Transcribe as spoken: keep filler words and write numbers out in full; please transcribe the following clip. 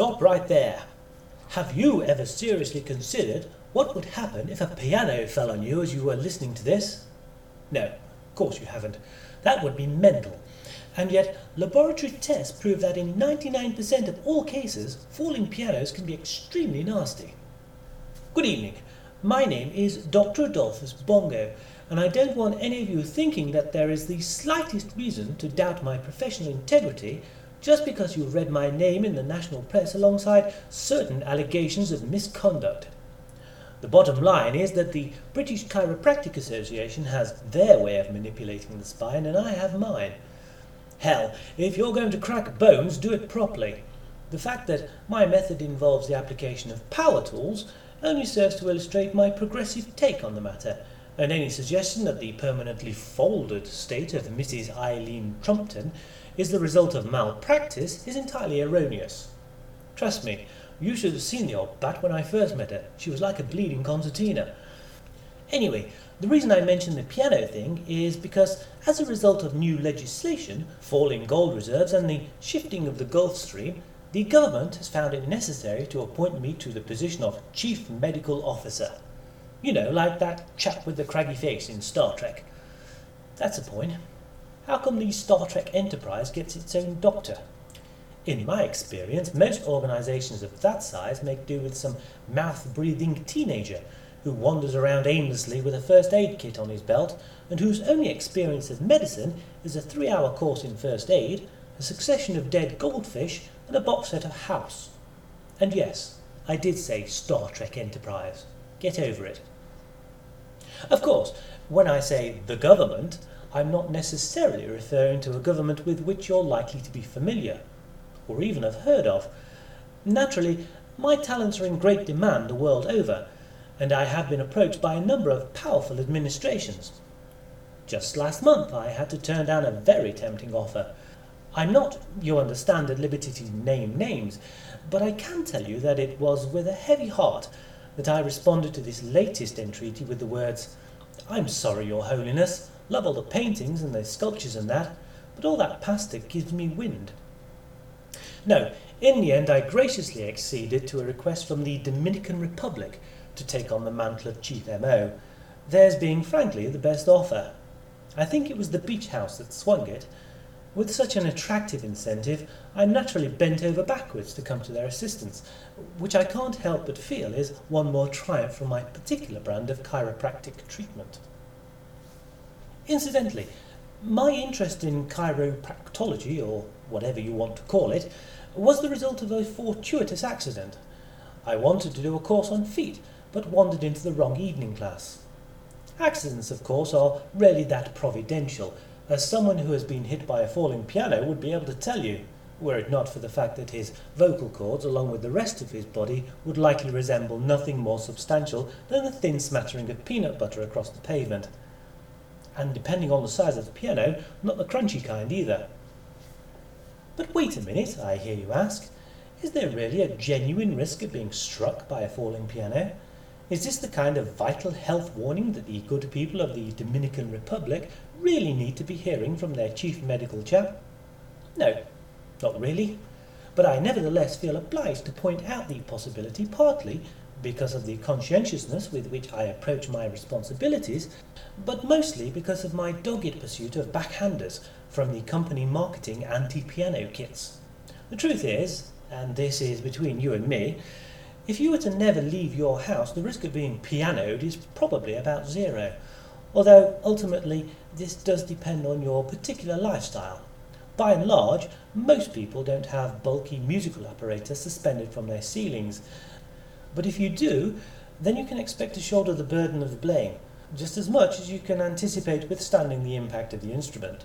Stop right there. Have you ever seriously considered what would happen if a piano fell on you as you were listening to this? No, of course you haven't. That would be mental. And yet, laboratory tests prove that in ninety-nine percent of all cases, falling pianos can be extremely nasty. Good evening. My name is Doctor Adolphus Bongo, and I don't want any of you thinking that there is the slightest reason to doubt my professional integrity just because you read my name in the national press alongside certain allegations of misconduct. The bottom line is that the British Chiropractic Association has their way of manipulating the spine, and I have mine. Hell, if you're going to crack bones, do it properly. The fact that my method involves the application of power tools only serves to illustrate my progressive take on the matter, and any suggestion that the permanently folded state of Missus Eileen Trumpton is the result of malpractice is entirely erroneous. Trust me, you should have seen the old bat when I first met her. She was like a bleeding concertina. Anyway, the reason I mention the piano thing is because, as a result of new legislation, falling gold reserves and the shifting of the Gulf Stream, the government has found it necessary to appoint me to the position of Chief Medical Officer. You know, like that chap with the craggy face in Star Trek. That's a point. How come the Star Trek Enterprise gets its own doctor? In my experience, most organisations of that size make do with some mouth-breathing teenager who wanders around aimlessly with a first aid kit on his belt and whose only experience of medicine is a three-hour course in first aid, a succession of dead goldfish, and a box set of House. And yes, I did say Star Trek Enterprise. Get over it. Of course, when I say the government, I'm not necessarily referring to a government with which you're likely to be familiar, or even have heard of. Naturally, my talents are in great demand the world over, and I have been approached by a number of powerful administrations. Just last month I had to turn down a very tempting offer. I'm not, you understand, at liberty to name names, but I can tell you that it was with a heavy heart that I responded to this latest entreaty with the words, "I'm sorry, Your Holiness, love all the paintings and the sculptures and that, but all that plastic gives me wind." No, in the end I graciously acceded to a request from the Dominican Republic to take on the mantle of Chief M O, theirs being frankly the best offer. I think it was the beach house that swung it. With such an attractive incentive, I naturally bent over backwards to come to their assistance, which I can't help but feel is one more triumph from my particular brand of chiropractic treatment. Incidentally, my interest in chiropractology, or whatever you want to call it, was the result of a fortuitous accident. I wanted to do a course on feet, but wandered into the wrong evening class. Accidents, of course, are rarely that providential, as someone who has been hit by a falling piano would be able to tell you, were it not for the fact that his vocal cords, along with the rest of his body, would likely resemble nothing more substantial than a thin smattering of peanut butter across the pavement. And depending on the size of the piano, not the crunchy kind either. But wait a minute, I hear you ask. Is there really a genuine risk of being struck by a falling piano? Is this the kind of vital health warning that the good people of the Dominican Republic really need to be hearing from their chief medical chap? No, not really. But I nevertheless feel obliged to point out the possibility, partly because of the conscientiousness with which I approach my responsibilities, but mostly because of my dogged pursuit of backhanders from the company marketing anti-piano kits. The truth is, and this is between you and me, if you were to never leave your house, the risk of being pianoed is probably about zero, although ultimately this does depend on your particular lifestyle. By and large, most people don't have bulky musical apparatus suspended from their ceilings, but if you do, then you can expect to shoulder the burden of the blame, just as much as you can anticipate withstanding the impact of the instrument.